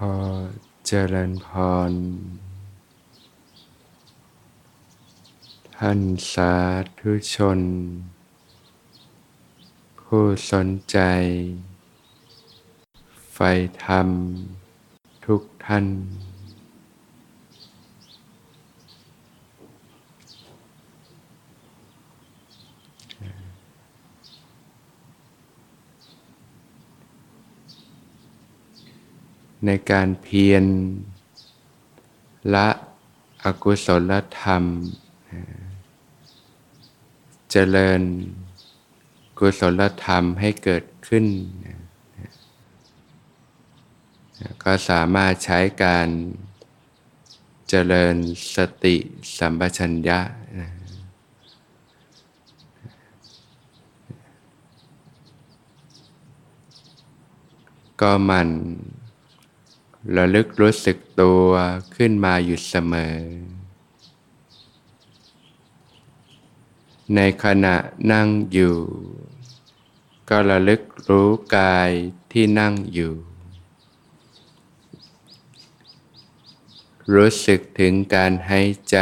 อเจริญพรท่านสาธุชนผู้สนใจใฝ่ธรรมทุกท่านในการเพียรละอกุศลธรรมเจริญกุศลธรรมให้เกิดขึ้นก็สามารถใช้การเจริญสติสัมปชัญญะก็มันระลึกรู้สึกตัวขึ้นมาอยู่เสมอในขณะนั่งอยู่ก็ระลึกรู้กายที่นั่งอยู่รู้สึกถึงการหายใจ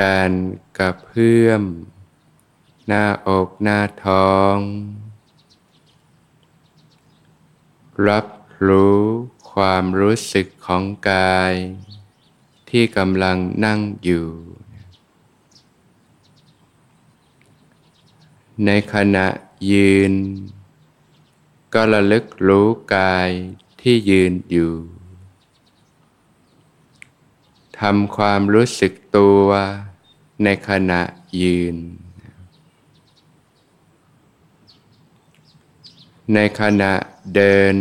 การกระเพื่อมหน้าอกหน้าท้องรับรู้ความรู้สึกของกายที่กำลังนั่งอยู่ในขณะยืนก็ระลึกรู้กายที่ยืนอยู่ทำความรู้สึกตัวในขณะยืนในขณะเดิน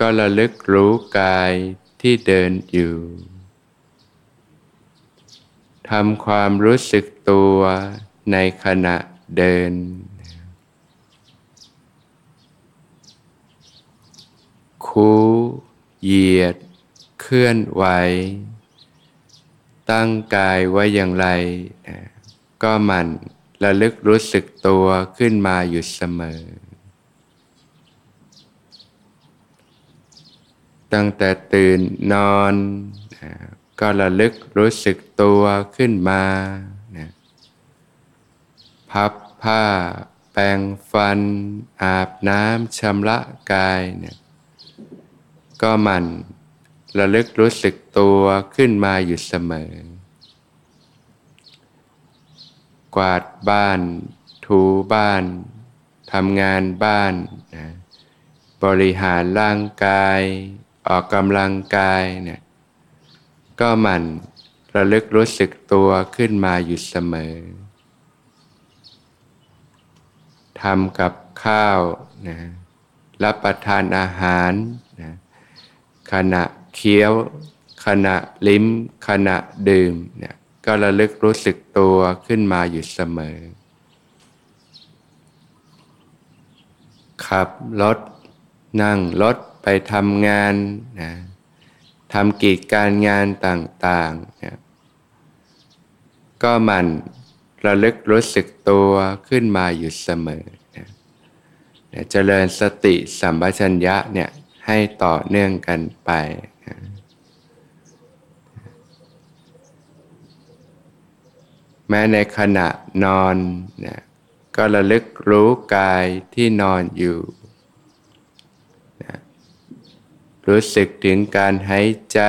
ก็ระลึกรู้กายที่เดินอยู่ทำความรู้สึกตัวในขณะเดินคู่เหยียดเคลื่อนไหวตั้งกายไว้อย่างไรก็มันระลึกรู้สึกตัวขึ้นมาอยู่เสมอตั้งแต่ตื่นนอนก็ระลึกรู้สึกตัวขึ้นมาพับผ้าแปรงฟันอาบน้ำชำระกายก็มันระลึกรู้สึกตัวขึ้นมาอยู่เสมอกวาดบ้านถูบ้านทำงานบ้านบริหารร่างกายออกกำลังกายก็มันระลึกรู้สึกตัวขึ้นมาอยู่เสมอทำกับข้าวรับประทานอาหารขณะเคี้ยวขณะลิ้มขณะดื่มก็ระลึกรู้สึกตัวขึ้นมาอยู่เสมอขับรถนั่งรถไปทำงานทำกิจการงานต่างๆก็มันระลึกรู้สึกตัวขึ้นมาอยู่เสมอเจริญสติสัมปชัญญะให้ต่อเนื่องกันไปแม้ในขณะนอนก็ระลึกรู้กายที่นอนอยู่รู้สึกถึงการหายใจ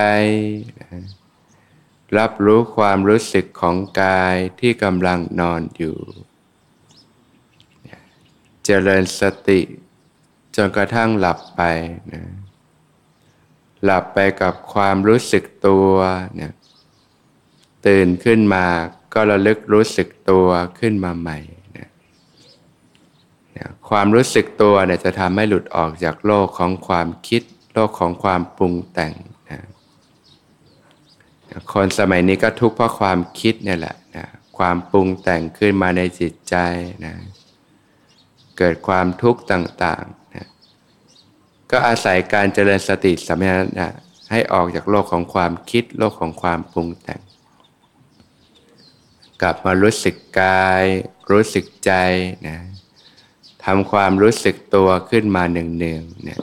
รับรู้ความรู้สึกของกายที่กำลังนอนอยู่เจริญสติจนกระทั่งหลับไปหลับไปกับความรู้สึกตัวตื่นขึ้นมาก็ระลึกรู้สึกตัวขึ้นมาใหม่ความรู้สึกตัวจะทำให้หลุดออกจากโลกของความคิดโลกของความปรุงแต่งคนสมัยนี้ก็ทุกข์เพราะความคิดเนี่ยแหละความปรุงแต่งขึ้นมาในจิตใจเกิดความทุกข์ต่างๆก็อาศัยการเจริญสติสัมปชัญญะให้ออกจากโลกของความคิดโลกของความปรุงแต่งกลับมารู้สึกกายรู้สึกใจ ทำความรู้สึกตัวขึ้นมาเนืองๆเนี่ย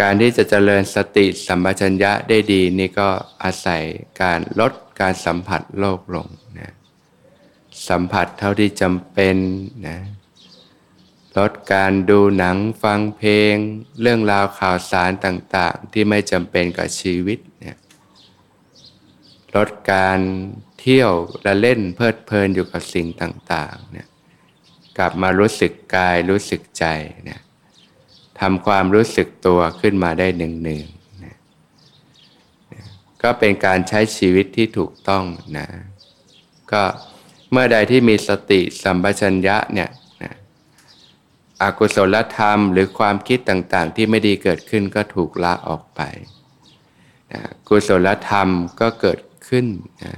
การที่จะเจริญสติสัมปชัญญะได้ดีนี่ก็อาศัยการลดการสัมผัสโลกลงนะสัมผัสเท่าที่จำเป็นนะลดการดูหนังฟังเพลงเรื่องราวข่าวสารต่างๆที่ไม่จำเป็นกับชีวิตเนี่ยลดการเที่ยวและเล่นเพลิดเพลินอยู่กับสิ่งต่างๆเนี่ยกลับมารู้สึกกายรู้สึกใจเนี่ยทำความรู้สึกตัวขึ้นมาได้หนึ่งนะก็เป็นการใช้ชีวิตที่ถูกต้องนะก็เมื่อใดที่มีสติสัมปชัญญะเนี่ยนะอกุศลธรรมหรือความคิดต่างๆที่ไม่ดีเกิดขึ้นก็ถูกละออกไปนะกุศลธรรมก็เกิดขึ้นนะ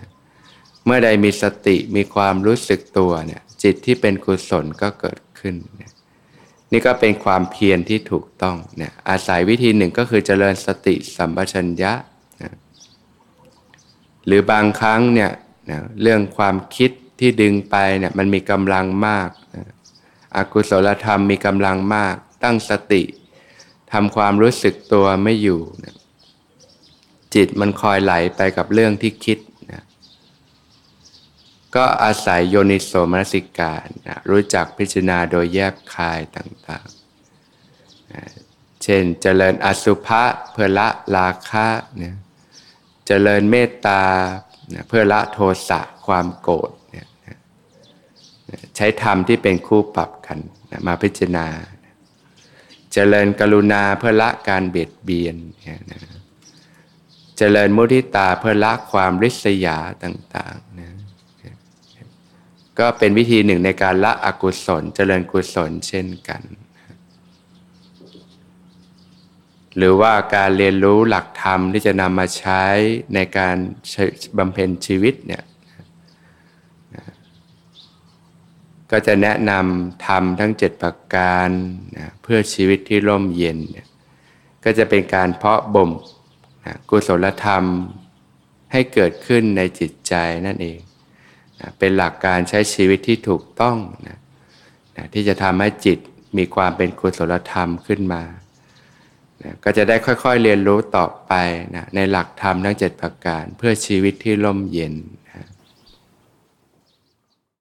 เมื่อใดมีสติมีความรู้สึกตัวเนี่ยจิตที่เป็นกุศลก็เกิดขึ้นนะนี่ก็เป็นความเพียรที่ถูกต้องเนี่ยอาศัยวิธีหนึ่งก็คือเจริญสติสัมปชัญญะนะหรือบางครั้งเนี่ยนะเรื่องความคิดที่ดึงไปเนี่ยมันมีกำลังมากนะอกุศลธรรมมีกำลังมากตั้งสติทำความรู้สึกตัวไม่อยู่นะจิตมันคอยไหลไปกับเรื่องที่คิดนะก็อาศัยโยนิโสมนสิการนะรู้จักพิจารณาโดยแยบคายต่างๆนะเช่นเจริญอสุภะเพื่อละราคะนะเจริญเมตตานะเพื่อละโทสะความโกรธนะนะใช้ธรรมที่เป็นคู่ปรับกันนะมาพิจารณานะเจริญกรุณาเพื่อละการเบียดเบียนนะนะเจริญมุทิตาเพื่อละความริษยาต่างๆนะก็เป็นวิธีหนึ่งในการละอกุศลเจริญกุศลเช่นกันหรือว่าการเรียนรู้หลักธรรมที่จะนำมาใช้ในการบำเพ็ญชีวิตเนี่ยก็จะแนะนำธรรมทั้ง7ประการนะเพื่อชีวิตที่ร่มเย็นเนี่ยก็จะเป็นการเพาะบ่มนะกุศลธรรมให้เกิดขึ้นในจิตใจนั่นเองนะเป็นหลักการใช้ชีวิตที่ถูกต้องนะนะที่จะทำให้จิตมีความเป็นกุศลธรรมขึ้นมานะก็จะได้ค่อยๆเรียนรู้ต่อไปนะในหลักธรรมทั้ง7ประการเพื่อชีวิตที่ร่มเย็น